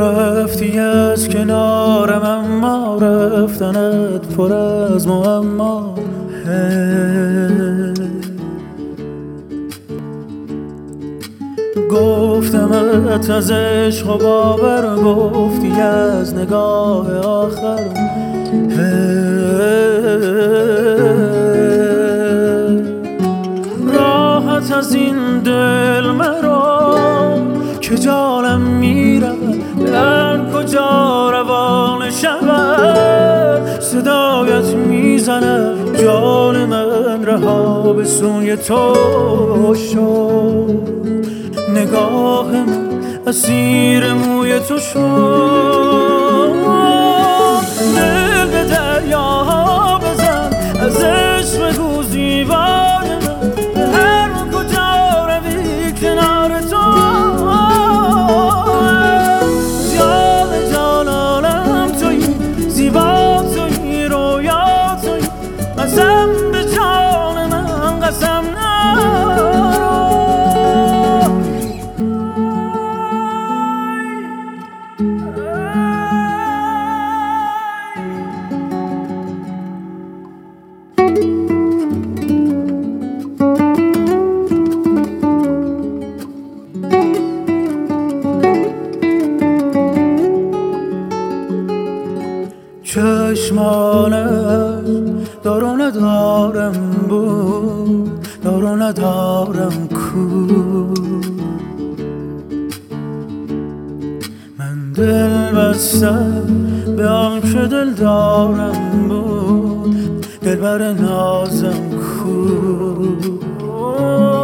رفتی از کنارم، اما رفتنت پر از معما. گفتمت از عشق و باور، گفتی از نگاه آخر. راحت از این دل مرا که جانم میرود، در کجا روان شود صدایت میزند. جان من رها به سوی تو شد، نگاهم اسیر موی تو شد. دل به دریاها بزن از عشق گوزی و من، به هر کجا روی کنار تو. جان جانانم تویی، زیبا تویی، رویا تویی. قسم به جان من، قسم چشمانم دارو ندارم کو. من دل بستم به آن که دل دارم بود، دل بر نازم کو.